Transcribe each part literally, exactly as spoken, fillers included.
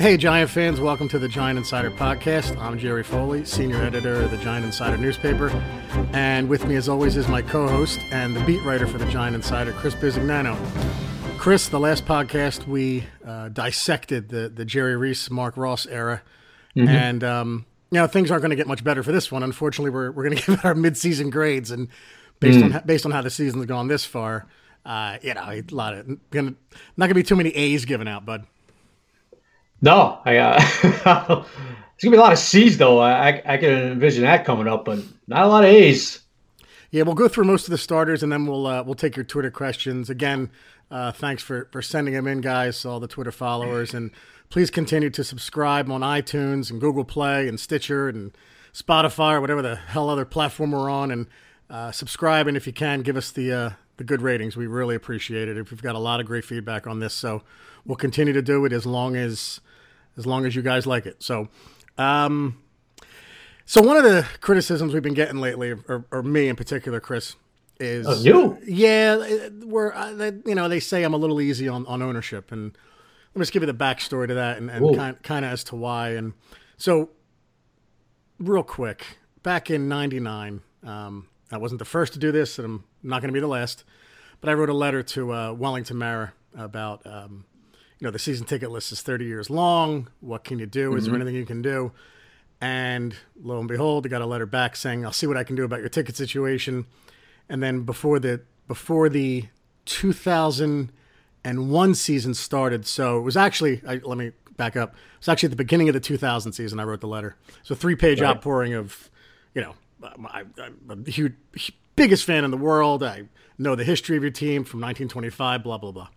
Hey, Giant fans, welcome to the Giant Insider Podcast. I'm Jerry Foley, senior editor of the Giant Insider Newspaper. And with me, as always, is my co-host and the beat writer for the Giant Insider, Chris Bisignano. Chris, the last podcast, we uh, dissected the, the Jerry Reese, Mark Ross era. Mm-hmm. And um, you know, things aren't going to get much better for this one. Unfortunately, we're, we're going to give our mid-season grades. And based, mm. on, based on how the season's gone this far, uh, you know, a lot of gonna, not going to be too many A's given out, bud. No, I, uh, there's gonna be a lot of C's though. I, I I can envision that coming up, but not a lot of A's. Yeah, we'll go through most of the starters, and then we'll uh, we'll take your Twitter questions again. Uh, thanks for, for sending them in, guys. All the Twitter followers, and please continue to subscribe on iTunes and Google Play and Stitcher and Spotify or whatever the hell other platform we're on. And uh, subscribe, and if you can, give us the uh, the good ratings. We really appreciate it. We've got a lot of great feedback on this, so we'll continue to do it as long as. As long as you guys like it. So um, so one of the criticisms we've been getting lately, or, or me in particular, Chris, is... Oh, you? Yeah, we're, you know, they say I'm a little easy on, on ownership. And let me just give you the backstory to that and, and kind, kind of as to why. And so real quick, back in ninety-nine, um, I wasn't the first to do this, and I'm not going to be the last, but I wrote a letter to uh, Wellington Mara about... Um, you know, the season ticket list is thirty years long. What can you do? Is mm-hmm. there anything you can do? And lo and behold, I got a letter back saying, I'll see what I can do about your ticket situation. And then before the before the two thousand one season started, so it was actually, I, let me back up. It's actually at the beginning of the two thousand season I wrote the letter. It's a three-page right. outpouring of, you know, I, I'm a huge, biggest fan in the world. I know the history of your team from nineteen twenty-five, blah, blah, blah.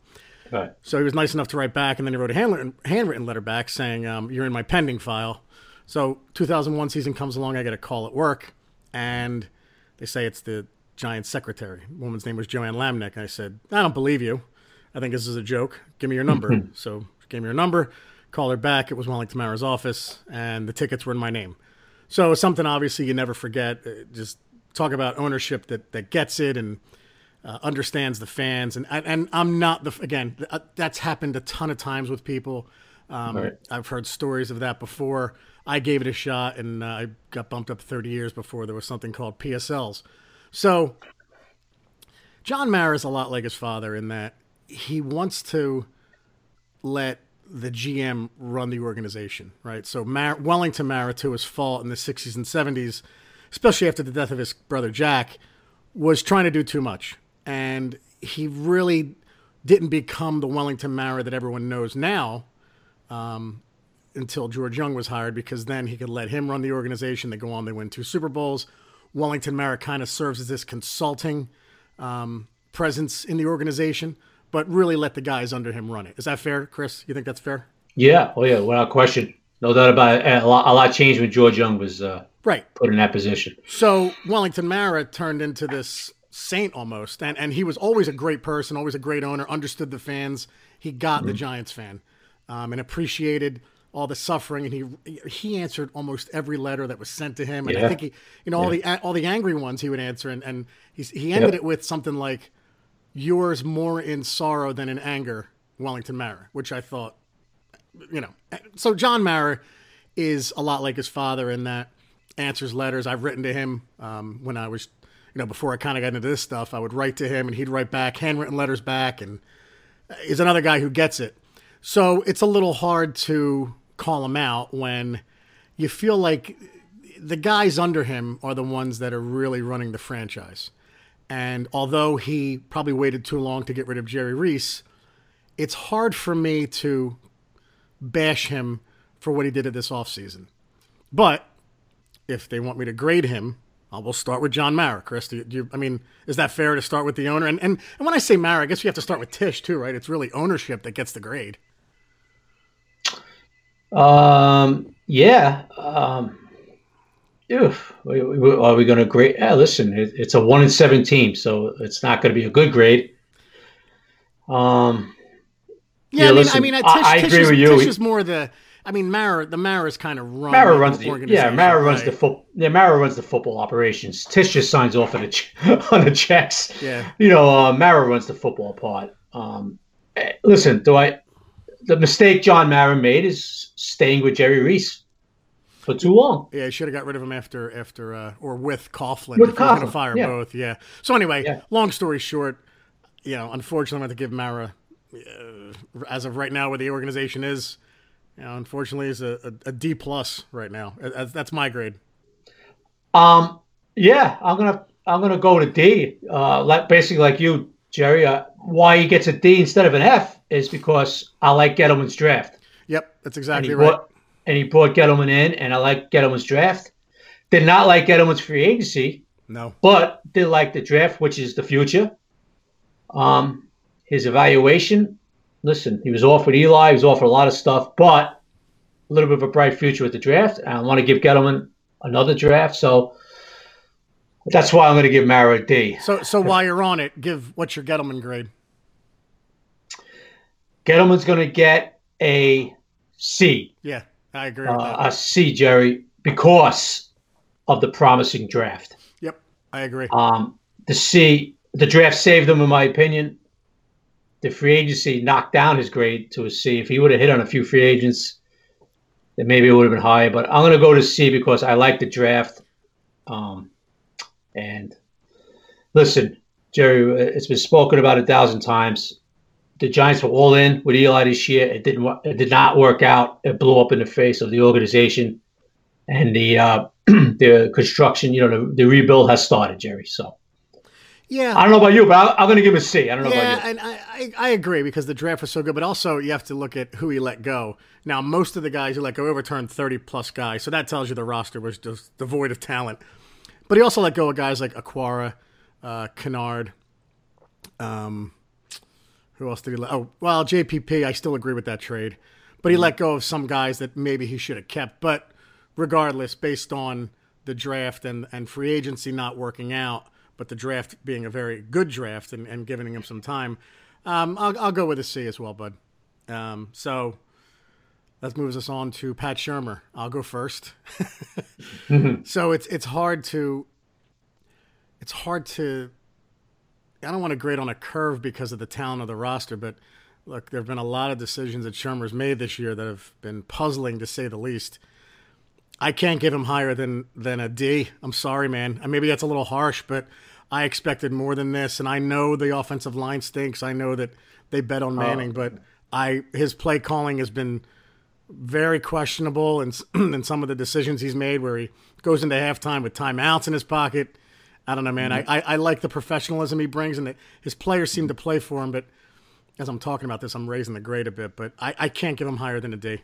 Right. So he was nice enough to write back, and then he wrote a handwritten, handwritten letter back saying, um, you're in my pending file. So two thousand one season comes along, I get a call at work, and they say it's the Giants' secretary. The woman's name was Joanne Lamnick, and I said, I don't believe you. I think this is a joke. Give me your number. So she gave me her number, called her back. It was Wellington Mara's office, and the tickets were in my name. So something, obviously, you never forget. Just talk about ownership that, that gets it and Uh, understands the fans, and and I'm not the again. That's happened a ton of times with people. Um, right. I've heard stories of that before. I gave it a shot, and uh, I got bumped up thirty years before there was something called P S Ls. So John Mara is a lot like his father in that he wants to let the G M run the organization, right? So Mar- Wellington Mara, to his fault in the sixties and seventies, especially after the death of his brother Jack, was trying to do too much. And he really didn't become the Wellington Mara that everyone knows now um, until George Young was hired, because then he could let him run the organization. They go on, they win two Super Bowls. Wellington Mara kind of serves as this consulting um, presence in the organization, but really let the guys under him run it. Is that fair, Chris? You think that's fair? Yeah. Oh, yeah. Without question. No doubt about it. A lot, a lot changed when George Young was uh, right. put in that position. So Wellington Mara turned into this saint almost, and and he was always a great person, always a great owner, understood the fans. He got mm-hmm. the Giants fan um, and appreciated all the suffering, and he he answered almost every letter that was sent to him, and yeah. I think he, you know, all yeah. the all the angry ones he would answer, and and he, he ended yeah. it with something like, yours more in sorrow than in anger, Wellington Mara, which I thought, you know, so John Mara is a lot like his father in that, answers letters. I've written to him um, when I was You know, before I kind of got into this stuff, I would write to him, and he'd write back, handwritten letters back, and is another guy who gets it. So it's a little hard to call him out when you feel like the guys under him are the ones that are really running the franchise. And although he probably waited too long to get rid of Jerry Reese, it's hard for me to bash him for what he did at this offseason. But if they want me to grade him, Uh, we'll start with John Mara, Chris. Do you, do you, I mean, is that fair to start with the owner? And, and and when I say Mara, I guess you have to start with Tish too, right? It's really ownership that gets the grade. Um. Yeah. Um. Ew, are we going to grade? Yeah, listen, it, it's a one in seven team, so it's not going to be a good grade. Um. Yeah. yeah I mean, listen, I mean, Tish, I, Tish I agree is, with you. Tish is more the. I mean, Mara. The Mara's kind of run. Mara runs the yeah. Mara runs right? the football. Yeah, Mara runs the football operations. Tish just signs off on the ch- on the checks. Yeah. You know, uh, Mara runs the football part. Um, listen, do I? the mistake John Mara made is staying with Jerry Reese for too long. Yeah, he should have got rid of him after, after uh, or with Coughlin. With if Coughlin. Going to fire yeah. both, yeah. So anyway, yeah. long story short, you know, unfortunately, I'm going to give Mara, uh, as of right now, where the organization is, you know, unfortunately, is a, a, a D plus right now. That's my grade. Um, yeah, I'm gonna I'm gonna go to D. Uh, like basically like you, Jerry. Uh, why he gets a D instead of an F is because I like Gettleman's draft. Yep, that's exactly and right. Brought, and he brought Gettleman in, and I like Gettleman's draft. Did not like Gettleman's free agency. No, but did like the draft, which is the future. Um, his evaluation. Listen, he was offered Eli. He was offered a lot of stuff, but a little bit of a bright future with the draft. And I want to give Gettleman another draft, so that's why I'm going to give Mara a D. So, so while you're on it, give what's your Gettleman grade? Gettleman's going to get a C. Yeah, I agree with uh, that. A C, Jerry, because of the promising draft. Yep, I agree. Um, the C, the draft saved him, in my opinion. The free agency knocked down his grade to a C. If he would have hit on a few free agents, then maybe it would have been higher. But I'm going to go to C because I like the draft. Um, and listen, Jerry, it's been spoken about a thousand times. The Giants were all in with Eli this year. It didn't. It did not work out. It blew up in the face of the organization and the uh, the construction. You know, the, the rebuild has started, Jerry. So. Yeah, I don't know about you, but I'm going to give him a C. I don't know yeah, about you. And I, I, I agree because the draft was so good, but also you have to look at who he let go. Now, most of the guys who let go overturned thirty-plus guys, so that tells you the roster was just devoid of talent. But he also let go of guys like Aquara, uh, Kennard. Um, who else did he let go? Oh, well, J P P, I still agree with that trade. But he mm-hmm. let go of some guys that maybe he should have kept. But regardless, based on the draft and, and free agency not working out, but the draft being a very good draft and, and giving him some time, um, I'll, I'll go with a C as well, bud. Um, so that moves us on to Pat Shurmur. I'll go first. mm-hmm. So it's it's hard to it's hard to I don't want to grade on a curve because of the talent of the roster, but look, there have been a lot of decisions that Shurmur's made this year that have been puzzling to say the least. I can't give him higher than, than a D. I'm sorry, man. Maybe that's a little harsh, but I expected more than this. And I know the offensive line stinks. I know that they bet on Manning, oh. but I his play calling has been very questionable. And, and some of the decisions he's made where he goes into halftime with timeouts in his pocket. I don't know, man. Mm-hmm. I, I, I like the professionalism he brings, and his players seem to play for him. But as I'm talking about this, I'm raising the grade a bit. But I, I can't give him higher than a D.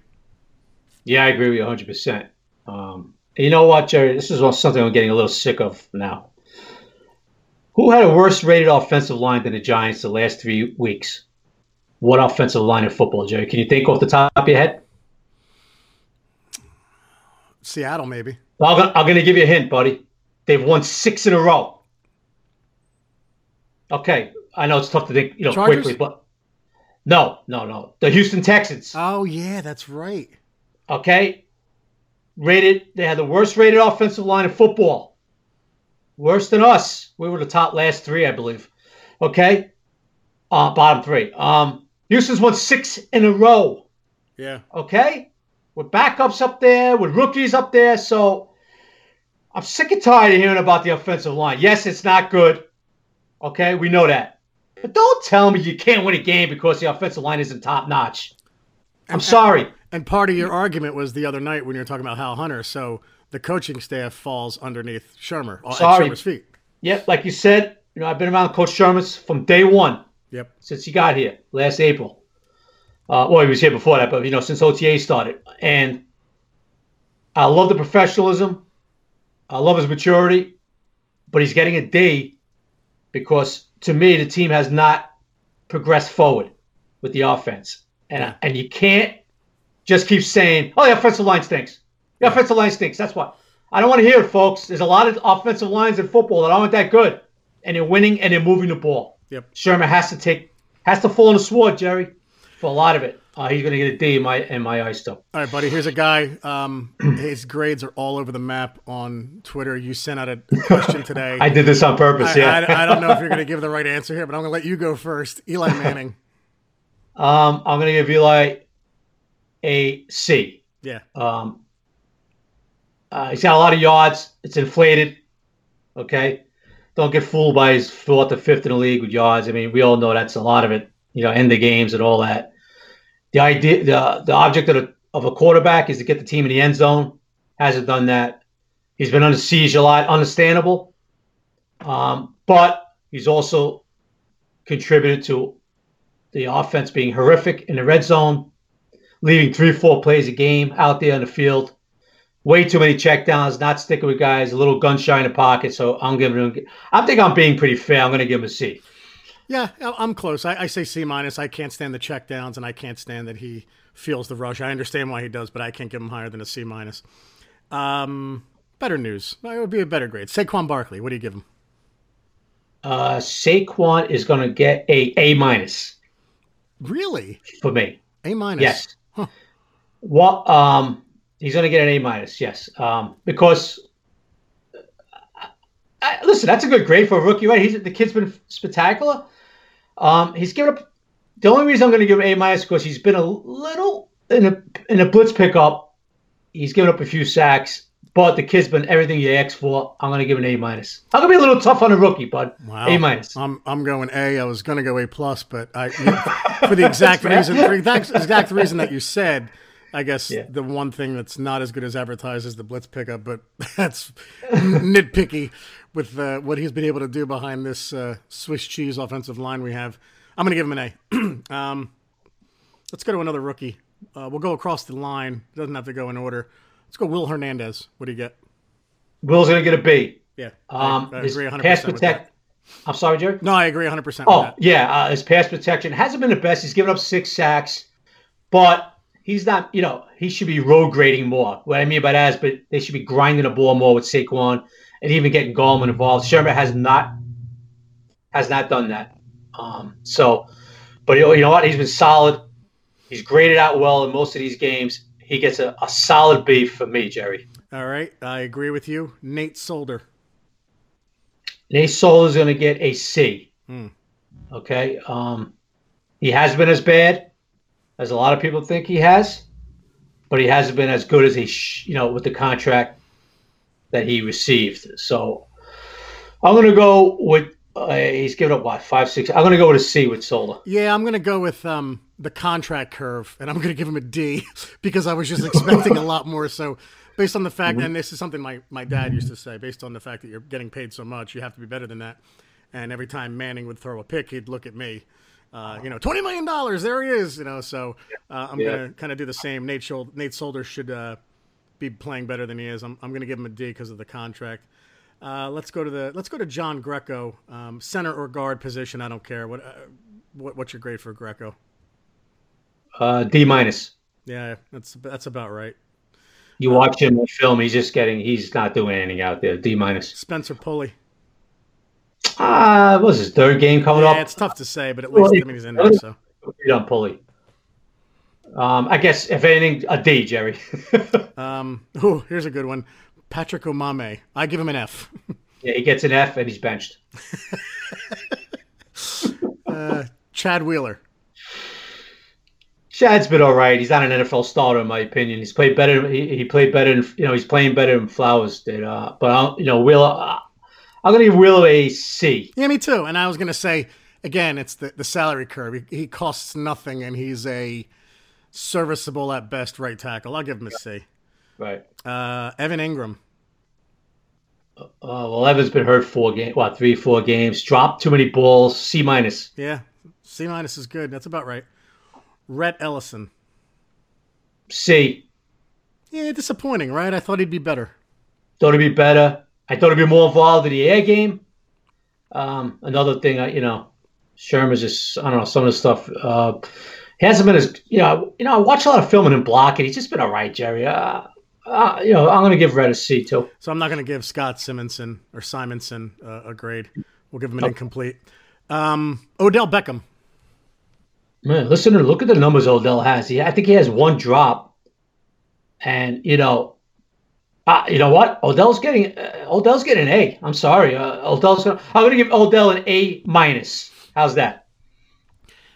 Yeah, I agree with you one hundred percent. Um, you know what, Jerry? This is something I'm getting a little sick of now. Who had a worse rated offensive line than the Giants the last three weeks? What offensive line in football, Jerry? Can you think off the top of your head? Seattle, maybe. Well, I'm going to give you a hint, buddy. They've won six in a row. Okay, I know it's tough to think, you know, Chargers? quickly, but no, no, no. The Houston Texans. Oh yeah, that's right. Okay. Rated, they had the worst rated offensive line in football. Worse than us. We were the top last three, I believe. Okay? Uh, bottom three. Um, Houston's won six in a row. Yeah. Okay? With backups up there, with rookies up there. So I'm sick and tired of hearing about the offensive line. Yes, it's not good. Okay? We know that. But don't tell me you can't win a game because the offensive line isn't top notch. I'm sorry. And part of your argument was the other night when you were talking about Hal Hunter. So the coaching staff falls underneath Shurmur, at Shurmur's feet. Yep, like you said, you know, I've been around Coach Shurmur from day one. Yep. Since he got here last April. Uh, well, he was here before that, but you know, since O T A started. And I love the professionalism. I love his maturity, but he's getting a D because to me the team has not progressed forward with the offense, and yeah. and you can't. Just keep saying, oh, the offensive line stinks. The offensive line stinks. That's why. I don't want to hear it, folks. There's a lot of offensive lines in football that aren't that good. And they're winning and they're moving the ball. Yep. Shurmur has to take, has to fall on the sword, Jerry, for a lot of it. Uh, he's going to get a D in my, in my eyes, though. All right, buddy. Here's a guy. Um, his grades are all over the map on Twitter. You sent out a question today. I did this on purpose, I, yeah. I, I don't know if you're going to give the right answer here, but I'm going to let you go first. Eli Manning. um, I'm going to give Eli a C. Yeah. Um, uh, he's got a lot of yards. It's inflated. Okay. Don't get fooled by his fourth or fifth in the league with yards. I mean, we all know that's a lot of it, you know, end the games and all that. The idea, the the object of, the, of a quarterback is to get the team in the end zone. Hasn't done that. He's been under siege a lot, understandable. Um, but he's also contributed to the offense being horrific in the red zone, leaving three, four plays a game out there on the field. Way too many checkdowns, not sticking with guys, a little gun shy in the pocket. So I'm giving him. I think I'm being pretty fair. I'm going to give him a C. Yeah, I'm close. I, I say C minus. I can't stand the checkdowns, and I can't stand that he feels the rush. I understand why he does, but I can't give him higher than a C minus. Um, better news. It would be a better grade. Saquon Barkley. What do you give him? Uh, Saquon is going to get a A minus. Really? For me, A minus. Yes. Huh. What? Well, um. He's going to get an A minus, yes, um, because I, I, listen, that's a good grade for a rookie, right? He's the kid's been spectacular. Um, he's given up. The only reason I'm going to give him A minus is because he's been a little in a in a blitz pickup. He's given up a few sacks, but the kid's been everything you asked for. I'm going to give him an A minus. I'm going to be a little tough on a rookie, bud. Wow. A minus. I'm I'm going A. I was going to go A plus, but I for the exact reason for the exact reason that you said. I guess yeah. The one thing that's not as good as advertised is the blitz pickup, but that's nitpicky with uh, what he's been able to do behind this uh, Swiss cheese offensive line we have. I'm going to give him an A. um, let's go to another rookie. Uh, we'll go across the line. It doesn't have to go in order. Let's go Will Hernandez. What do you get? Will's going to get a B. Yeah. Um, I, I agree one hundred percent pass protect- with that. I'm sorry, Jerry? No, I agree one hundred percent with oh, that. Oh, yeah. Uh, his pass protection hasn't been the best. He's given up six sacks, but he's not, you know, he should be road grading more. What I mean by that is, but they should be grinding the ball more with Saquon and even getting Gallman involved. Shurmur has not, has not done that. Um, so, but you know what? He's been solid. He's graded out well in most of these games. He gets a, a solid B for me, Jerry. All right. I agree with you. Nate Solder. Nate Solder is going to get a C. Hmm. Okay. Um, he has been as bad as a lot of people think he has, but he hasn't been as good as he, sh- you know, with the contract that he received. So I'm going to go with, uh, he's given up, what, five, six? I'm going to go with a C with Solder. Yeah, I'm going to go with um, the contract curve, and I'm going to give him a D because I was just expecting a lot more. So based on the fact, mm-hmm. and this is something my, my dad used to say, based on the fact that you're getting paid so much, you have to be better than that. And every time Manning would throw a pick, he'd look at me. Uh, you know, twenty million dollars. There he is. You know, so uh, I'm yeah. gonna kind of do the same. Nate Schul- Nate Solder should uh, be playing better than he is. I'm I'm gonna give him a D because of the contract. Uh, let's go to the let's go to John Greco, um, center or guard position. I don't care. What uh, what what's your grade for Greco? Uh, D minus. Yeah, that's that's about right. You watch him on film. He's just getting. He's not doing anything out there. D minus. Spencer Pulley. Ah, uh, what was his third game coming yeah, up? Yeah, it's tough to say, but at least well, I mean he's in there. So you don't pull it. Um, I guess if anything, a D, Jerry. um, oh, here's a good one, Patrick Omame. I give him an F. yeah, he gets an F and he's benched. uh, Chad Wheeler. Chad's been all right. He's not an N F L starter, in my opinion. He's played better. He, he played better. Than, you know, he's playing better than Flowers did. Uh, but I'll, you know, Wheeler. Uh, I'm going to give Will a C. Yeah, me too. And I was going to say, again, it's the, the salary curve. He, he costs nothing, and he's a serviceable at best right tackle. I'll give him a C. Right. Uh, Evan Ingram. Uh, well, Evan's been hurt four games, what, three, four games. Dropped too many balls. C minus. Yeah, C minus is good. That's about right. Rhett Ellison. C. Yeah, disappointing, right? I thought he'd be better. Thought he'd be better. I thought he'd be more involved in the air game. Um, another thing, I, you know, Shurmur's just, I don't know, some of the stuff. Uh, he hasn't been as, you know, you know, I watch a lot of filming and blocking. He's just been all right, Jerry. Uh, uh, you know, I'm going to give Rhett a C, too. So I'm not going to give Scott Simonson or Simonson uh, a grade. We'll give him an oh. incomplete. Um, Odell Beckham. Man, listen, look at the numbers Odell has. He, I think he has one drop. And, you know, Uh, you know what? Odell's getting uh, Odell's getting an A. I'm sorry. Uh, Odell's gonna, I'm going to give Odell an A minus. How's that?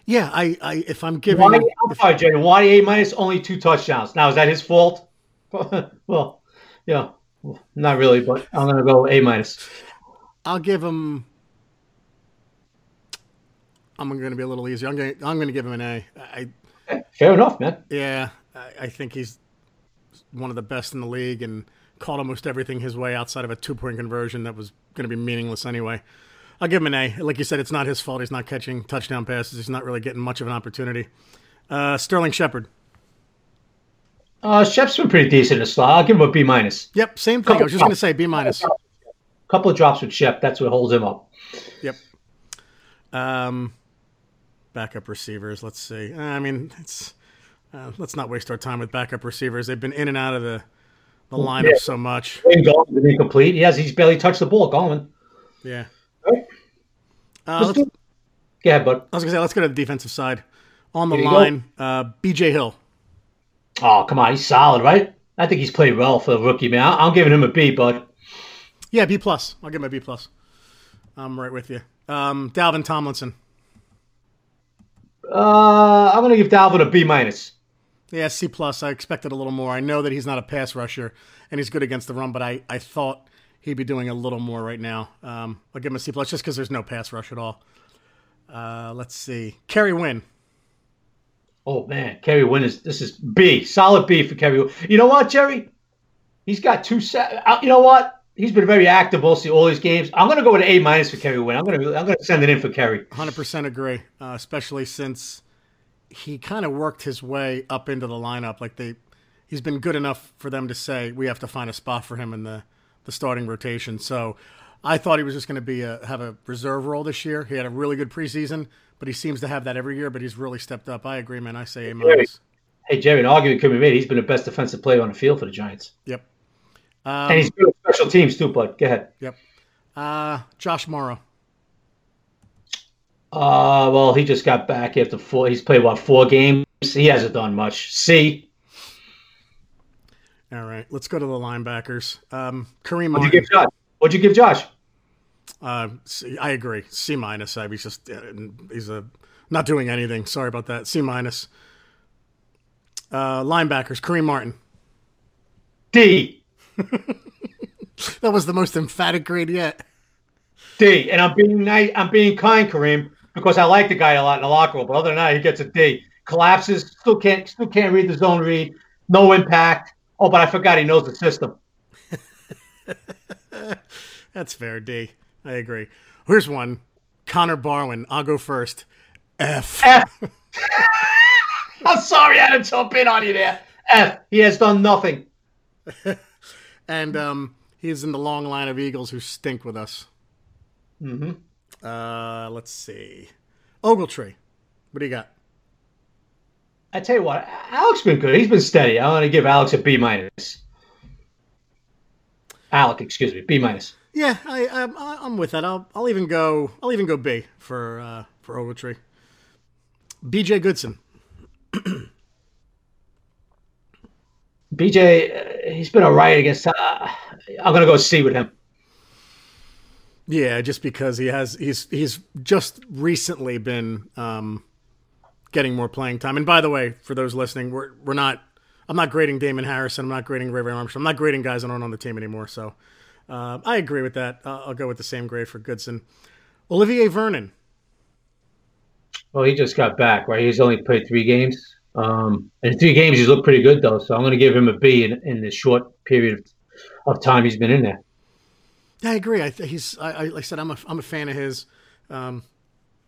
Yeah, I, I if I'm giving Wadi, I'm sorry, Jay, Wadi A minus, only two touchdowns. Now, is that his fault? Well, yeah, not really, but I'm going to go A minus. I'll give him. I'm going to be a little easier. I'm going to, I'm going to give him an A. I, okay, fair enough, man. Yeah, I, I think he's one of the best in the league and caught almost everything his way outside of a two-point conversion that was going to be meaningless anyway. I'll give him an A. Like you said, it's not his fault. He's not catching touchdown passes. He's not really getting much of an opportunity. Uh, Sterling Shepard. Uh, Shep's been pretty decent in the slot. I'll give him a B minus. Yep, same thing. Couple I was just going to say B minus. Couple of drops with Shep. That's what holds him up. Yep. Um, backup receivers. Let's see. I mean, it's uh, let's not waste our time with backup receivers. They've been in and out of the the lineup yeah. so much. Gollum's been incomplete. He has. He's barely touched the ball. Gollum. Yeah. Uh, let's let's, go ahead, bud. I was going to say, let's go to the defensive side. On the line, uh, B J Hill. Oh, come on. He's solid, right? I think he's played well for the rookie, man. I- I'm giving him a B, bud. Yeah, B+. Plus. I'll give him a B+. Plus. I'm right with you. Um, Dalvin Tomlinson. Uh, I'm going to give Dalvin a B-. minus. Yeah, C+. Plus. I expected a little more. I know that he's not a pass rusher, and he's good against the run, but I, I thought – he'd be doing a little more right now. Um, I'll give him a C plus just because there's no pass rush at all. Uh, let's see. Kerry Wynn. Oh, man. Kerry Wynn is – this is B. Solid B for Kerry Wynn. You know what, Jerry? He's got two – you know what? He's been very active mostly all these games. I'm going to go with an A minus for Kerry Wynn. I'm going to I'm going to send it in for Kerry. one hundred percent agree, uh, especially since he kind of worked his way up into the lineup. Like they, he's been good enough for them to say we have to find a spot for him in the – the starting rotation. So I thought he was just going to be a, have a reserve role this year. He had a really good preseason, but he seems to have that every year, but he's really stepped up. I agree, man. I say A minus. Hey, Jerry, an argument could be made. He's been the best defensive player on the field for the Giants. Yep. Um, and he's good at special teams too, bud. Go ahead. Yep. Uh, Josh Mara. Uh, well, he just got back after four. He's played, what, four games? He hasn't done much. C. All right, let's go to the linebackers. Um, Kareem Martin. What'd you give Josh? What'd you give Josh? Uh, C, I agree. C minus. I was just uh, he's a, not doing anything. Sorry about that. C minus. Uh, linebackers. Kareem Martin. D. That was the most emphatic grade yet. D. And I'm being nice. I'm being kind, Kareem, because I like the guy a lot in the locker room. But other than that, he gets a D. Collapses. Still can't. Still can't read the zone read. No impact. Oh, but I forgot he knows the system. That's fair, D. I agree. Here's one. Connor Barwin. I'll go first. F. F. I'm sorry I had to jump in on you there. F. He has done nothing. And um, he's in the long line of Eagles who stink with us. Mm-hmm. Uh, let's see. Ogletree. What do you got? I tell you what, Alec's been good. He's been steady. I want to give Alec a B minus. Alec, excuse me, B minus. Yeah, I, I, I'm with that. I'll, I'll even go. I'll even go B for uh, for Ogletree. B J Goodson. B J, uh, he's been all right against. Uh, I'm gonna go C with him. Yeah, just because he has, he's he's just recently been. Um, getting more playing time. And by the way, for those listening, we're we're not I'm not grading Damon Harrison, I'm not grading Ray Ray Armstrong, I'm not grading guys I don't on the team anymore. So uh, I agree with that. Uh, I'll go with the same grade for Goodson. Olivier Vernon. Well, he just got back, right? He's only played three games. Um, and three games he's looked pretty good though. So I'm gonna give him a B in, in the short period of time he's been in there. Yeah, I agree. I th- he's I, I like I said I'm a I'm a fan of his. Um,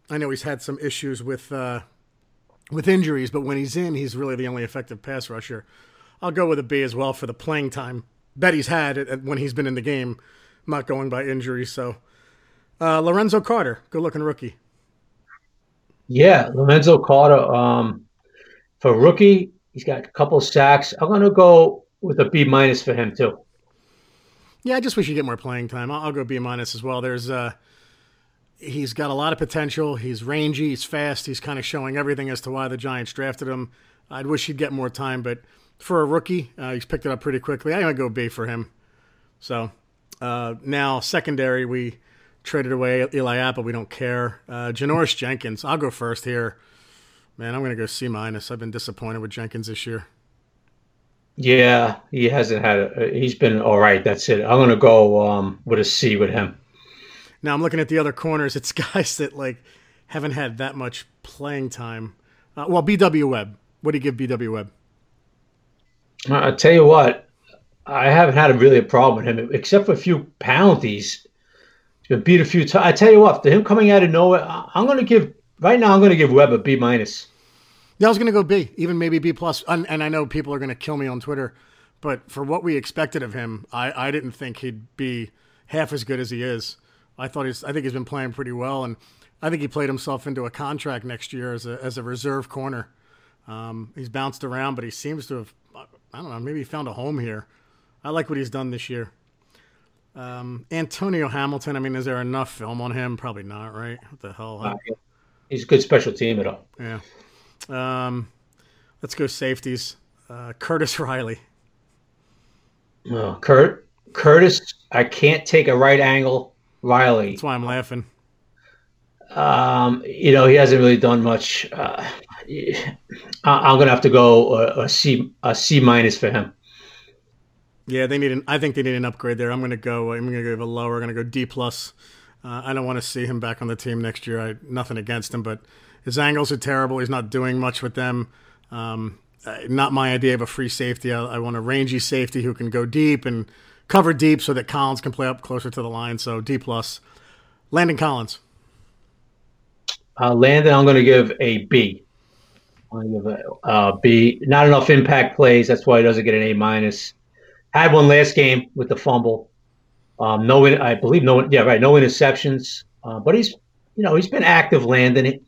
I know he's had some issues with uh, with injuries, but when he's in, he's really the only effective pass rusher. I'll go with a B as well for the playing time that he's had when he's been in the game, I'm not going by injury. So uh, Lorenzo Carter, good-looking rookie. Yeah, Lorenzo Carter, um, for rookie, he's got a couple sacks. I'm going to go with a B-minus for him too. Yeah, I just wish he'd get more playing time. I'll, I'll go B-minus as well. There's uh, – He's got a lot of potential. He's rangy. He's fast. He's kind of showing everything as to why the Giants drafted him. I'd wish he'd get more time, but for a rookie, uh, he's picked it up pretty quickly. I'm going to go B for him. So uh, now secondary, we traded away Eli Apple. We don't care. Uh, Janoris Jenkins. I'll go first here. Man, I'm going to go C minus. I've been disappointed with Jenkins this year. Yeah, he hasn't had a, he's been all right. That's it. I'm going to go um, with a C with him. Now I'm looking at the other corners. It's guys that like haven't had that much playing time. Uh, well, B W Webb. What do you give B W Webb? I'll tell you what. I haven't had a, really a problem with him, except for a few penalties. He's been beat a few times. I tell you what, after him coming out of nowhere, I'm going to give – right now I'm going to give Webb a B minus. Yeah, I was going to go B, even maybe B plus. And, and I know people are going to kill me on Twitter, but for what we expected of him, I, I didn't think he'd be half as good as he is. I thought he's. I think he's been playing pretty well, and I think he played himself into a contract next year as a as a reserve corner. Um, he's bounced around, but he seems to have, I don't know, maybe he found a home here. I like what he's done this year. Um, Antonio Hamilton, I mean, is there enough film on him? Probably not, right? What the hell? Uh, he's a good special team at all. Yeah. Um, let's go safeties. Uh, Curtis Riley. Oh, Kurt, Curtis, I can't take a right angle Riley. That's why I'm laughing. Um, you know, he hasn't really done much. Uh, I'm going to have to go a, a C, a C minus for him. Yeah, they need an. I think they need an upgrade there. I'm going to go. I'm going to go even lower. I'm going to go D plus. Uh, I don't want to see him back on the team next year. I nothing against him, but his angles are terrible. He's not doing much with them. Um, not my idea of a free safety. I, I want a rangy safety who can go deep and cover deep so that Collins can play up closer to the line. So D plus. Landon Collins. Uh, Landon, I'm going to give a B. I'm going to give a uh, B. Not enough impact plays. That's why he doesn't get an A minus. Had one last game with the fumble. Um, no, in, I believe no. Yeah, right. No interceptions. Uh, but he's, you know, he's been active. Landon. He,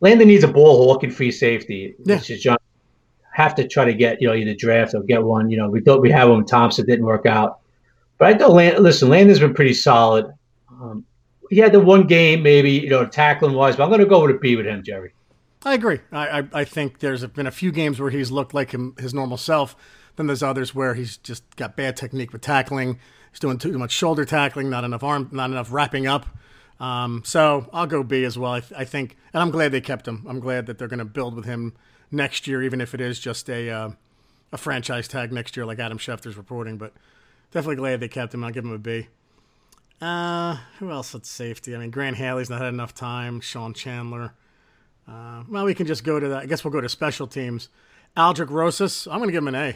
Landon needs a ball hawking free safety. Yeah. Which is John. Have to try to get, you know, either draft or get one. You know, we thought we had one. Thompson didn't work out. But I thought Landon. Listen, Landon's been pretty solid. Um, he had the one game, maybe, you know, tackling wise. But I'm going to go with a B with him, Jerry. I agree. I, I I think there's been a few games where he's looked like him, his normal self. Then there's others where he's just got bad technique with tackling. He's doing too much shoulder tackling, not enough arm, not enough wrapping up. Um, so I'll go B as well, I, th- I think. And I'm glad they kept him. I'm glad that they're going to build with him next year, even if it is just a uh, a franchise tag next year like Adam Schefter's reporting. But definitely glad they kept him. I'll give him a B. Uh, who else at safety? I mean, Grant Haley's not had enough time. Sean Chandler. Uh, well, we can just go to that. I guess we'll go to special teams. Aldrick Rosas, I'm going to give him an A.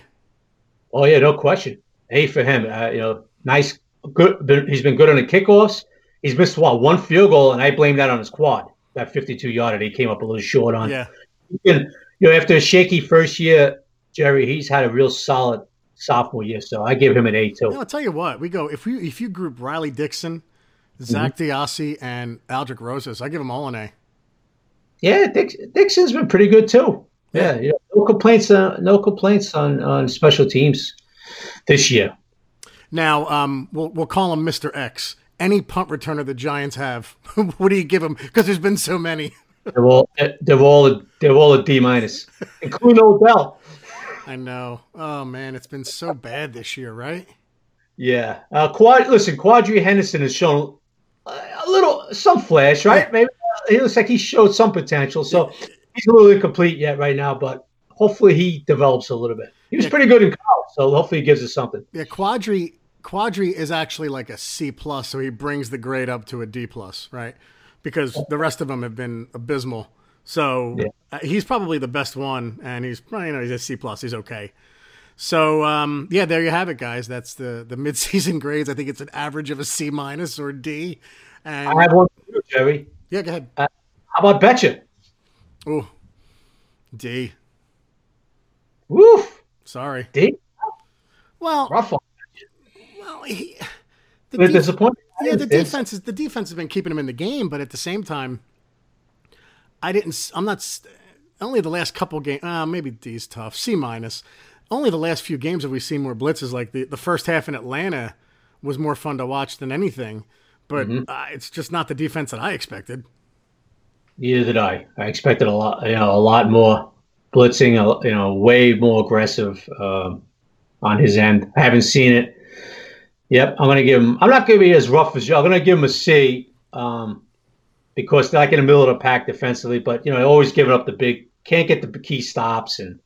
Oh, yeah, no question. A for him. Uh, you know, nice. Good. He's been good on the kickoffs. He's missed what, one field goal, and I blame that on his quad, that fifty-two-yarder he came up a little short on. Yeah. And, you know, after a shaky first year, Jerry, he's had a real solid sophomore year, so I give him an A, too. You know, I'll tell you what. We go if, we, if you group Riley Dixon, Zach mm-hmm. Diassi, and Aldrick Rosas, I give them all an A. Yeah, Dix, Dixon's been pretty good, too. Yeah, yeah, no complaints. Uh, no complaints on, on special teams this year. Now, um, we'll we'll call him Mister X. Any punt returner the Giants have, what do you give him? Because there's been so many. They're all they're all they're all a D minus, including Odell. I know. Oh man, it's been so bad this year, right? Yeah. Uh, Quad. Listen, Quadri Henderson has shown a little some flash, right? Yeah. Maybe uh, he looks like he showed some potential. So. Yeah. He's a little incomplete yet right now, but hopefully he develops a little bit. He was yeah. pretty good in college, so hopefully he gives us something. Yeah, Quadri Quadri is actually like a C plus, so he brings the grade up to a D plus, right? Because the rest of them have been abysmal. So yeah. uh, he's probably the best one, and he's you know he's a C plus. He's okay. So um, yeah, there you have it, guys. That's the the mid season grades. I think it's an average of a C minus or a D. And I have one for you, Jerry. Yeah, go ahead. Uh, how about Betcha? Oh, D. Woof. Sorry. D? Well, rough on well, he, the de- disappointing. Yeah, the defense is the defense has been keeping him in the game, but at the same time, I didn't. I'm not. Only the last couple games. Uh, maybe D's tough. C minus. Only the last few games have we seen more blitzes. Like the, the first half in Atlanta was more fun to watch than anything, but mm-hmm. uh, it's just not the defense that I expected. Neither did I. I expected a lot, you know, a lot more blitzing, you know, way more aggressive uh, on his end. I haven't seen it. Yep, I'm going to give him. I'm not going to be as rough as you. I'm going to give him a C um, because they're like in the middle of the pack defensively. But you know, always giving up the big, can't get the key stops. And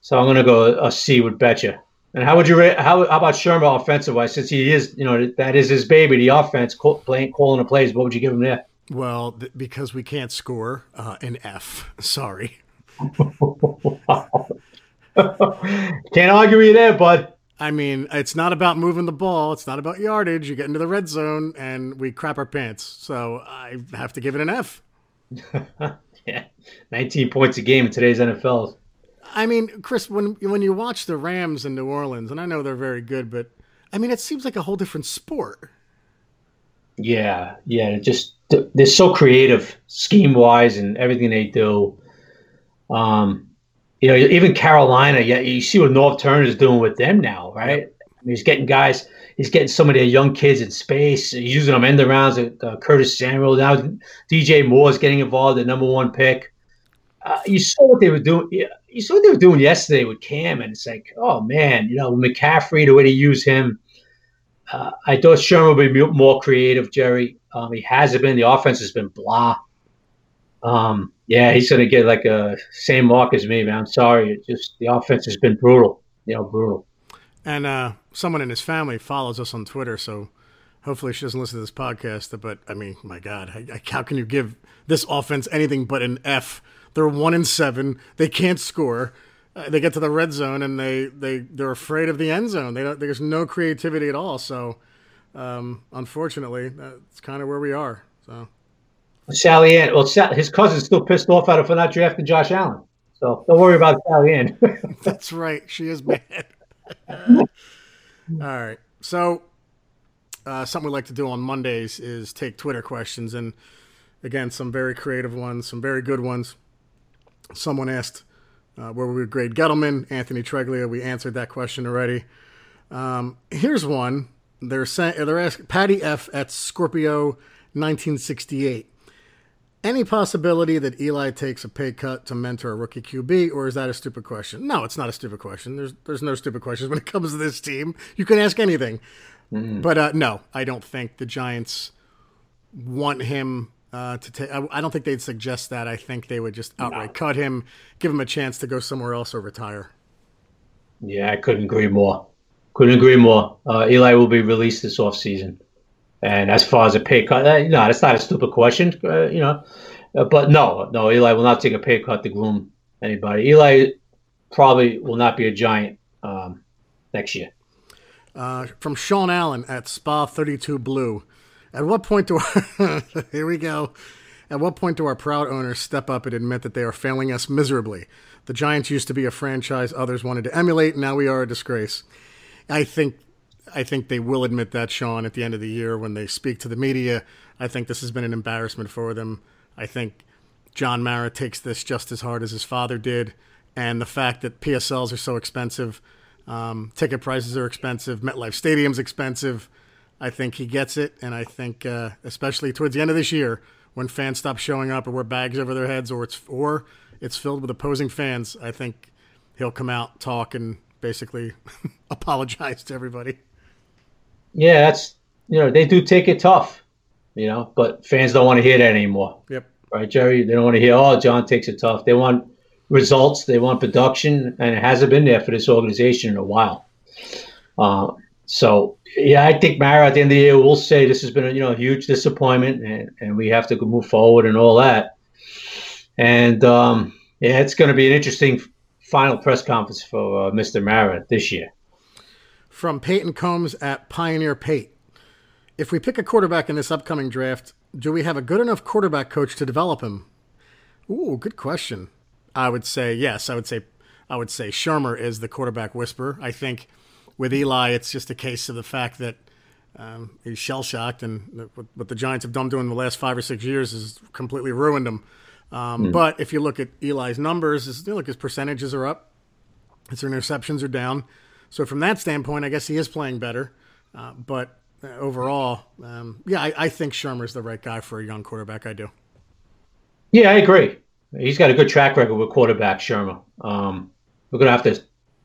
so I'm going to go a C with Betcha. And how would you rate, how, how about Shurmur offensive wise? Since he is, you know, that is his baby, the offense, call, playing, calling the plays. What would you give him there? Well, th- because we can't score, uh, an F. Sorry. Can't argue with you there, bud. I mean, it's not about moving the ball. It's not about yardage. You get into the red zone and we crap our pants. So I have to give it an F. Yeah, nineteen points a game in today's N F L. I mean, Chris, when when you watch the Rams in New Orleans, and I know they're very good, but I mean, it seems like a whole different sport. Yeah, yeah. Just they're so creative, scheme wise, and everything they do. Um, you know, even Carolina. Yeah, you see what North Turner is doing with them now, right? Yep. I mean, he's getting guys. He's getting some of their young kids in space, he's using them end arounds. Uh, Curtis Samuel now, D J Moore is getting involved, the number one pick. Uh, you saw what they were doing. Yeah. You saw what they were doing yesterday with Cam, and it's like, oh, man, you know, McCaffrey, the way they use him. Uh, I thought Sherman would be more creative, Jerry. Um, he hasn't been. The offense has been blah. Um, yeah, he's going to get like a same mark as me, man. I'm sorry. It just the offense has been brutal, you know, brutal. And uh, someone in his family follows us on Twitter, so hopefully she doesn't listen to this podcast. But, I mean, my God, I, I, how can you give this offense anything but an F? They're one and seven. They can't score. Uh, they get to the red zone and they they they're afraid of the end zone. They don't. There's no creativity at all. So, um, unfortunately, that's kind of where we are. So, Sally Ann. Well, his cousin's still pissed off at him for not drafting Josh Allen. So don't worry about Sally Ann. That's right. She is bad. All right. So, uh, something we like to do on Mondays is take Twitter questions, and again, some very creative ones, some very good ones. Someone asked uh, where we would grade Gettleman, Anthony Treglia. We answered that question already. Um, here's one. They're saying they're asking Patty F at Scorpio nineteen sixty-eight. Any possibility that Eli takes a pay cut to mentor a rookie Q B, or is that a stupid question? No, it's not a stupid question. There's there's no stupid questions when it comes to this team. You can ask anything. Mm. But uh, no, I don't think the Giants want him. Uh, to take, I, I don't think they'd suggest that. I think they would just outright no. cut him, give him a chance to go somewhere else or retire. Yeah, I couldn't agree more. Couldn't agree more. Uh, Eli will be released this offseason. And as far as a pay cut, uh, no, that's not a stupid question, uh, you know. Uh, but no, no, Eli will not take a pay cut to groom anybody. Eli probably will not be a Giant um, next year. Uh, from Sean Allen at Spa thirty-two Blue. At what point do our, here we go. At what point do our proud owners step up and admit that they are failing us miserably? The Giants used to be a franchise others wanted to emulate. Now we are a disgrace. I think, I think they will admit that, Sean, at the end of the year when they speak to the media. I think this has been an embarrassment for them. I think John Mara takes this just as hard as his father did, and the fact that P S Ls are so expensive, um, ticket prices are expensive, MetLife Stadium's expensive. I think he gets it, and I think uh, especially towards the end of this year when fans stop showing up or wear bags over their heads or it's or it's filled with opposing fans, I think he'll come out, talk, and basically apologize to everybody. Yeah, that's you know, they do take it tough, you know, but fans don't want to hear that anymore. Yep. Right, Jerry? They don't want to hear, oh, John takes it tough. They want results. They want production, and it hasn't been there for this organization in a while. Um uh, So, yeah, I think Mara at the end of the year will say this has been a, you know, a huge disappointment and, and we have to move forward and all that. And, um, yeah, it's going to be an interesting final press conference for uh, Mister Mara this year. From Peyton Combs at Pioneer Pate. If we pick a quarterback in this upcoming draft, do we have a good enough quarterback coach to develop him? Ooh, good question. I would say yes. I would say I would say Shurmur is the quarterback whisperer. I think with Eli, it's just a case of the fact that um, he's shell-shocked, and what, what the Giants have done doing the last five or six years has completely ruined him. Um, mm. But if you look at Eli's numbers, is, look, his percentages are up, his interceptions are down. So from that standpoint, I guess he is playing better. Uh, but overall, um, yeah, I, I think Shurmur is the right guy for a young quarterback. I do. Yeah, I agree. He's got a good track record with quarterback Shurmur. Um, we're going to have to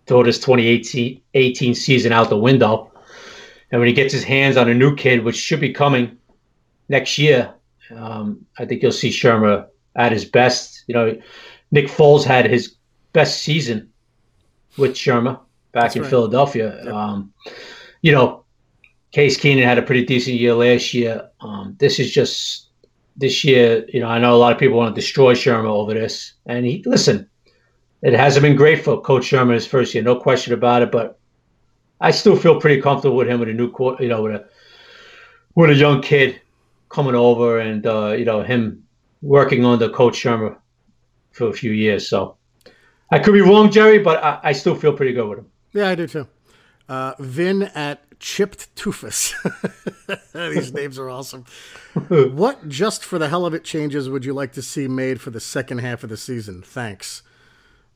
throw this twenty eighteen season out the window. And when he gets his hands on a new kid, which should be coming next year, um, I think you'll see Shurmur at his best. You know, Nick Foles had his best season with Shurmur back That's in right. Philadelphia. Yep. Um, you know, Case Keenan had a pretty decent year last year. Um, this is just this year. You know, I know a lot of people want to destroy Shurmur over this, and he listen. It hasn't been great for Coach Shurmur his first year, no question about it. But I still feel pretty comfortable with him with a new, you know, with a with a young kid coming over, and uh, you know, him working under Coach Shurmur for a few years. So I could be wrong, Jerry, but I, I still feel pretty good with him. Yeah, I do too. Uh, Vin at Chipped Tufus. These names are awesome. What just for the hell of it changes would you like to see made for the second half of the season? Thanks.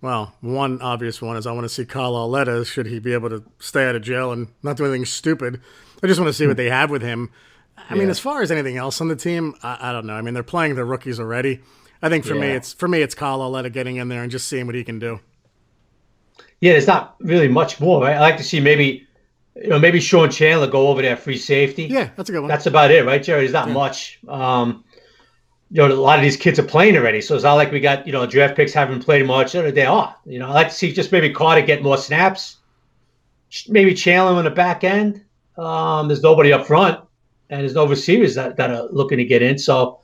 Well, one obvious one is I want to see Kyle Auletta, should he be able to stay out of jail and not do anything stupid. I just want to see what they have with him. I yeah. mean, as far as anything else on the team, I, I don't know. I mean, they're playing their rookies already. I think for yeah. me, it's for me, it's Kyle Auletta getting in there and just seeing what he can do. Yeah, there's not really much more, right? I like to see maybe, you know, maybe Sean Chandler go over there free safety. Yeah, that's a good one. That's about it, right, Jerry? There's not yeah. much. Um, You know, a lot of these kids are playing already, so it's not like we got, you know, draft picks haven't played much. They are. You know, I'd like to see just maybe Carter get more snaps, maybe Chandler on the back end. Um, there's nobody up front, and there's no receivers that, that are looking to get in. So,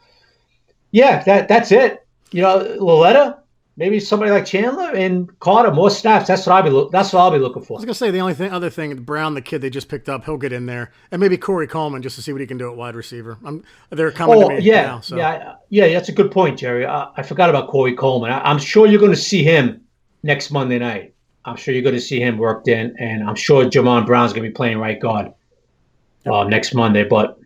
yeah, that that's it. You know, Loletta, maybe somebody like Chandler and Carter, more snaps. That's what I'll be. Lo- that's what I'll be looking for. I was gonna say the only thing, other thing, Brown, the kid they just picked up, he'll get in there, and maybe Corey Coleman just to see what he can do at wide receiver. I'm, they're coming oh, to me yeah, now. So. Yeah, yeah, that's a good point, Jerry. I, I forgot about Corey Coleman. I, I'm sure you're going to see him next Monday night. I'm sure you're going to see him worked in, and I'm sure Jamon Brown's going to be playing right guard um, next Monday. But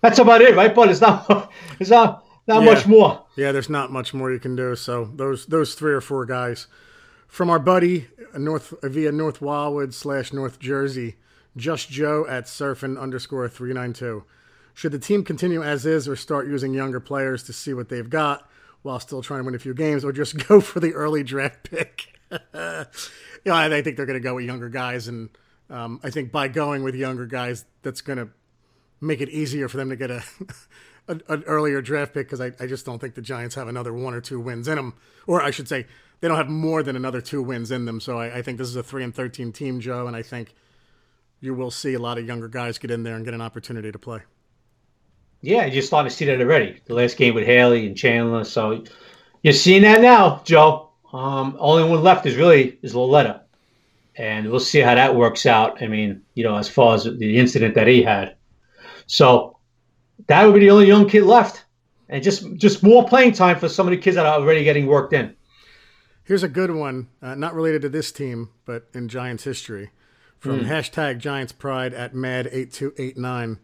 that's about it, right? But it's not. It's not. Not yeah. much more. Yeah, there's not much more you can do. So those those three or four guys from our buddy North via North Wildwood slash North Jersey, Just Joe at surfing underscore three nine two. Should the team continue as is, or start using younger players to see what they've got while still trying to win a few games, or just go for the early draft pick? you know, I, I think they're going to go with younger guys, and um, I think by going with younger guys, that's going to make it easier for them to get a. An, an earlier draft pick, because I, I just don't think the Giants have another one or two wins in them. Or I should say they don't have more than another two wins in them. So I, I think this is a three and thirteen team, Joe, and I think you will see a lot of younger guys get in there and get an opportunity to play. Yeah, you're starting to see that already. The last game with Haley and Chandler. So you're seeing that now, Joe. Um, only one left is really is Loletta. And we'll see how that works out. I mean, you know, as far as the incident that he had. So that would be the only young kid left. And just just more playing time for some of the kids that are already getting worked in. Here's a good one, uh, not related to this team, but in Giants history. From mm. hashtag Giants Pride at mad eight two eight nine.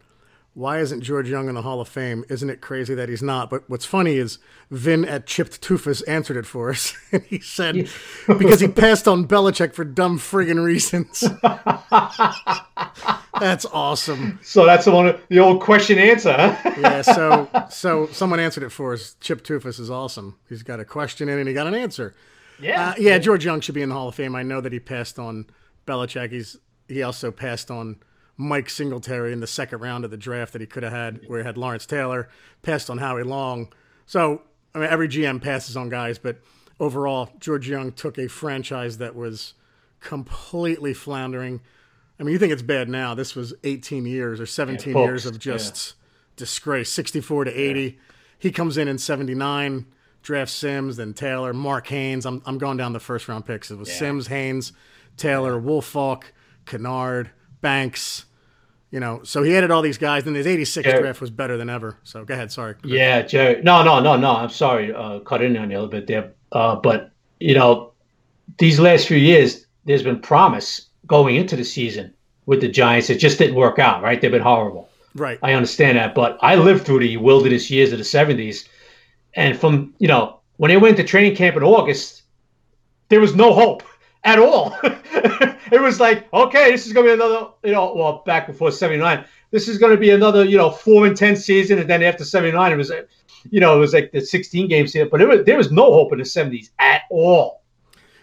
Why isn't George Young in the Hall of Fame? Isn't it crazy that he's not? But what's funny is Vin at Chipped Tufus answered it for us. And he said, yeah. because he passed on Belichick for dumb friggin' reasons. That's awesome. So that's the one, the old question answer, huh? yeah, so so someone answered it for us. Chipped Tufus is awesome. He's got a question in and he got an answer. Yeah. Uh, yeah, George Young should be in the Hall of Fame. I know that he passed on Belichick. He's, he also passed on Mike Singletary in the second round of the draft that he could have had, where he had Lawrence Taylor, passed on Howie Long. So, I mean, every G M passes on guys, but overall, George Young took a franchise that was completely floundering. I mean, you think it's bad now. This was eighteen years or seventeen yeah, years of just yeah. disgrace, sixty-four to eighty. Yeah. He comes in in seventy-nine, drafts Sims, then Taylor, Mark Haynes. I'm I'm going down the first round picks. It was yeah. Sims, Haynes, Taylor, Woolfolk, Kennard, Banks, you know, so he added all these guys, and his eighty-six Jerry. Draft was better than ever. So go ahead, sorry. Yeah, Jerry. No, no, no, no. I'm sorry, uh, cut in on you a little bit there. Uh, but you know, these last few years, there's been promise going into the season with the Giants. It just didn't work out, right? They've been horrible. Right. I understand that, but I lived through the wilderness years of the seventies, and from you know when they went to training camp in August, there was no hope at all. It was like, okay, this is going to be another, you know, well, back before seventy-nine, this is going to be another, you know, four and ten season, and then after seventy-nine, it was, you know, it was like the sixteen games here, but it was, there was no hope in the seventies at all.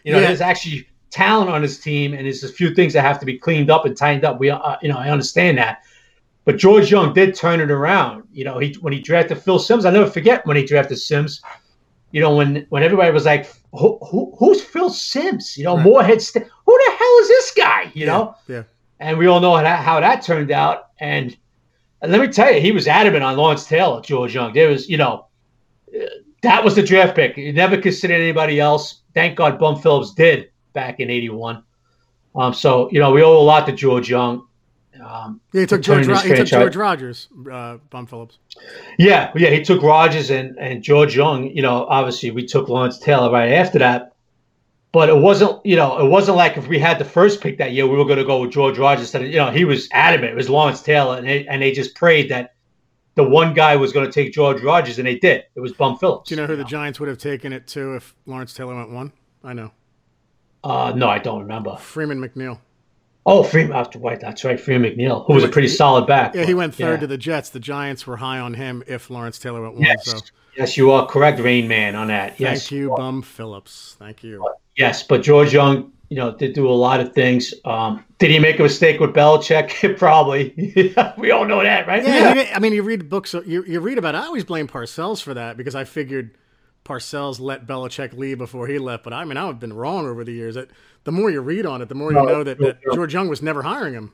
You know, yeah. there's actually talent on his team, and there's a few things that have to be cleaned up and tightened up. We, uh, you know, I understand that, but George Young did turn it around. You know, he when he drafted Phil Simms, I never forget when he drafted Simms. you know, when, when everybody was like, who, who, who's Phil Simms? You know, right. Moorhead State. Who the hell is this guy? You yeah. know? Yeah. And we all know how that, how that turned out. And, and let me tell you, he was adamant on Lawrence Taylor, George Young. There was, you know, that was the draft pick. You never considered anybody else. Thank God Bum Phillips did back in eighty-one. Um, so, you know, we owe a lot to George Young. Um, yeah, he took George, Ro- he took George Rogers, uh, Bum Phillips. Yeah, yeah, he took Rogers and, and George Young. You know, obviously we took Lawrence Taylor right after that. But it wasn't, you know, it wasn't like if we had the first pick that year, we were going to go with George Rogers. You know, he was adamant. It was Lawrence Taylor, and they, and they just prayed that the one guy was going to take George Rogers, and they did. It was Bum Phillips. Do you know who you the know? Giants would have taken it to if Lawrence Taylor went one? I know. Uh, no, I don't remember. Freeman McNeil. Oh, Freeman, after White, that's right, Freeman McNeil, who was a pretty solid back. Yeah, he went third yeah. to the Jets. The Giants were high on him if Lawrence Taylor went one. Yes, so. yes you are correct, Rain Man, on that. Thank yes, you, you Bum Phillips. Thank you. Yes, but George Young, you know, did do a lot of things. Um, did he make a mistake with Belichick? Probably. We all know that, right? Yeah, yeah. I mean, you read books, you, you read about it. I always blame Parcells for that because I figured Parcells let Belichick leave before he left, but I mean, I've been wrong over the years. That the more you read on it, the more you no, know that, that George Young was never hiring him.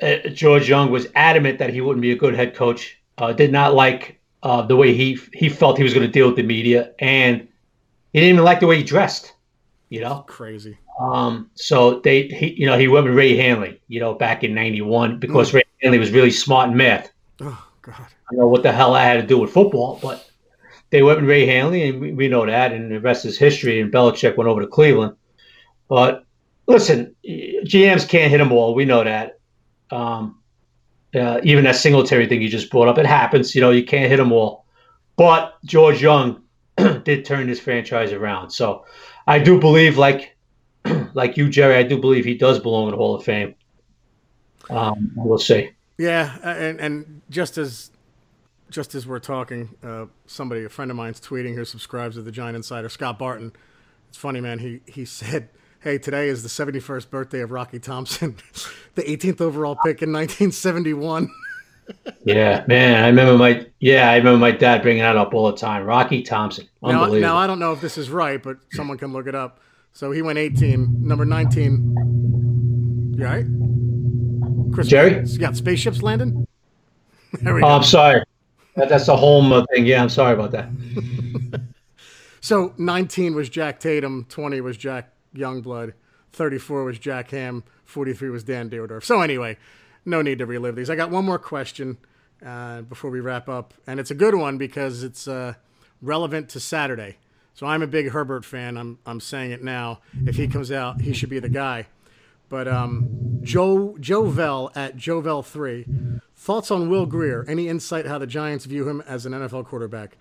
Uh, George Young was adamant that he wouldn't be a good head coach. Uh, did not like uh, the way he he felt he was going to deal with the media, and he didn't even like the way he dressed. You know, crazy. Um, so they, he, you know, he went with Ray Handley. You know, back in ninety-one because mm. Ray Handley was really smart in math. Oh God! I don't know what the hell I had to do with football, but. They went with Ray Handley, and we know that, and the rest is history, and Belichick went over to Cleveland. But, listen, G Ms can't hit them all. We know that. Um, uh, even that Singletary thing you just brought up, it happens. You know, you can't hit them all. But George Young did turn this franchise around. So I do believe, like like you, Jerry, I do believe he does belong in the Hall of Fame. Um, we'll see. Yeah, and, and just as – Just as we're talking, uh, somebody, a friend of mine's tweeting who subscribes to the Giant Insider, Scott Barton. It's funny, man. He he said, "Hey, today is the seventy-first birthday of Rocky Thompson, the eighteenth overall pick in nineteen seventy-one." Yeah, man. I remember my yeah, I remember my dad bringing that up all the time. Rocky Thompson, unbelievable. Now, now I don't know if this is right, but someone can look it up. So he went eighteen, number nineteen. You all right, Chris? Jerry? Yeah, spaceships landing. There we go. Oh, I'm sorry. That's the home thing. Yeah, I'm sorry about that. So nineteen was Jack Tatum, twenty was Jack Youngblood, thirty-four was Jack Ham, forty-three was Dan Dierdorf. So anyway, no need to relive these. I got one more question uh, before we wrap up, and it's a good one because it's uh, relevant to Saturday. So I'm a big Herbert fan. I'm I'm saying it now. If he comes out, he should be the guy. But um, Joe Jovel at Jovel three. Thoughts on Will Grier? Any insight how the Giants view him as an N F L quarterback?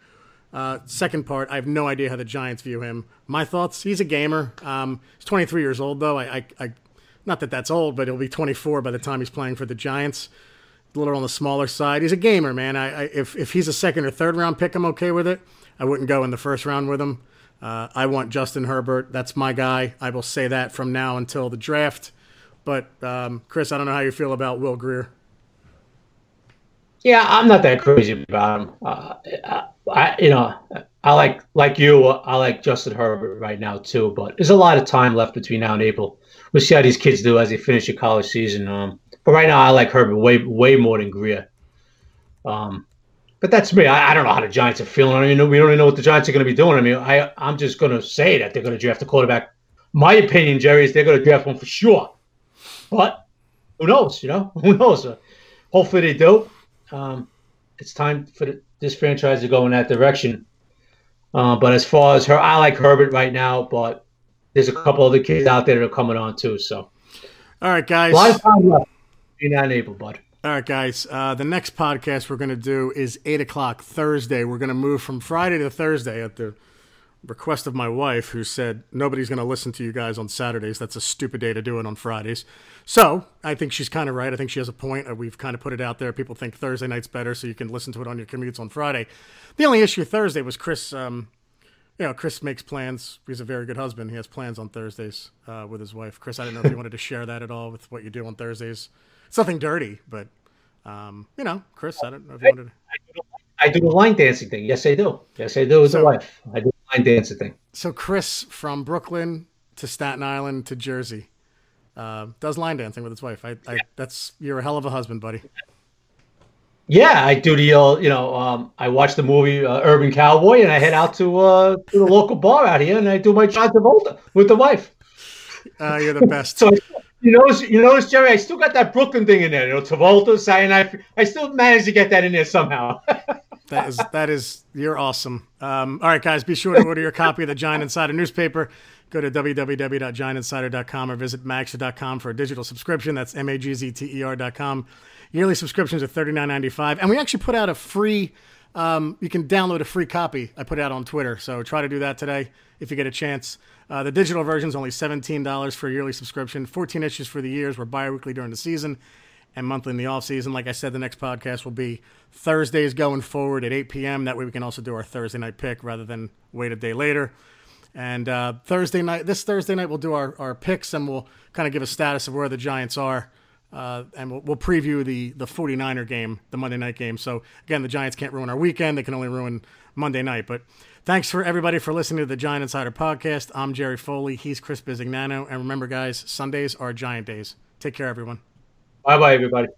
Uh, second part, I have no idea how the Giants view him. My thoughts, he's a gamer. Um, he's twenty-three years old, though. I, I, I, not that that's old, but he'll be twenty-four by the time he's playing for the Giants. A little on the smaller side. He's a gamer, man. I, I if, if he's a second or third round pick, I'm okay with it. I wouldn't go in the first round with him. Uh, I want Justin Herbert. That's my guy. I will say that from now until the draft. But, um, Chris, I don't know how you feel about Will Grier. Yeah, I'm not that crazy about him. Uh, I, I, you know, I like like you. I like Justin Herbert right now too. But there's a lot of time left between now and April. We'll see how these kids do as they finish the college season. Um, but right now, I like Herbert way way more than Grier. Um, but that's me. I, I don't know how the Giants are feeling. I mean, we don't even know what the Giants are going to be doing. I mean, I I'm just going to say that they're going to draft a quarterback. My opinion, Jerry, is they're going to draft one for sure. But who knows? You know, who knows? Hopefully, they do. Um, it's time for the, this franchise to go in that direction. Uh, but as far as her, I like Herbert right now, but there's a couple other kids out there that are coming on too. So, all right, guys. A lot of time left. You're not able, bud. All right, guys. Uh, the next podcast we're going to do is eight o'clock Thursday. We're going to move from Friday to Thursday at the request of my wife, who said nobody's going to listen to you guys on Saturdays. That's a stupid day to do it on Fridays. So I think she's kind of right. I think she has a point. We've kind of put it out there. People think Thursday night's better, so you can listen to it on your commutes on Friday. The only issue Thursday was Chris. Um, you know, Chris makes plans. He's a very good husband. He has plans on Thursdays uh, with his wife. Chris, I don't know if you wanted to share that at all with what you do on Thursdays. It's nothing dirty, but um, you know, Chris, I don't know if you wanted to. I do the line dancing thing. Yes, I do. Yes, I do with so, the wife. I do. line dancer thing. So Chris from Brooklyn to Staten Island to Jersey uh, does line dancing with his wife. I, I that's you're a hell of a husband, buddy. Yeah, I do the old, you know, um, I watch the movie uh, Urban Cowboy, and I head out to, uh, to the local bar out here, and I do my John Travolta with the wife. Uh, you're the best. So you notice, you notice, Jerry, I still got that Brooklyn thing in there. You know, Travolta, cyanide. I still managed to get that in there somehow. That is, that is, you're awesome. Um, all right, guys, be sure to order your copy of the Giant Insider Newspaper. Go to w w w dot giant insider dot com or visit magster dot com for a digital subscription. That's M A G Z T E R dot com. Yearly subscriptions are thirty-nine ninety-five, and we actually put out a free. Um, you can download a free copy. I put it out on Twitter, so try to do that today if you get a chance. Uh, the digital version is only seventeen dollars for a yearly subscription. fourteen issues for the years. We're biweekly during the season and monthly in the off season. Like I said, the next podcast will be Thursdays going forward at eight p.m. That way we can also do our Thursday night pick rather than wait a day later. And uh, Thursday night, this Thursday night, we'll do our, our picks, and we'll kind of give a status of where the Giants are, uh, and we'll, we'll preview the the 49er game, the Monday night game. So, again, the Giants can't ruin our weekend. They can only ruin Monday night. But thanks for everybody for listening to the Giant Insider Podcast. I'm Jerry Foley. He's Chris Bisignano. And remember, guys, Sundays are Giant days. Take care, everyone. Bye-bye, everybody.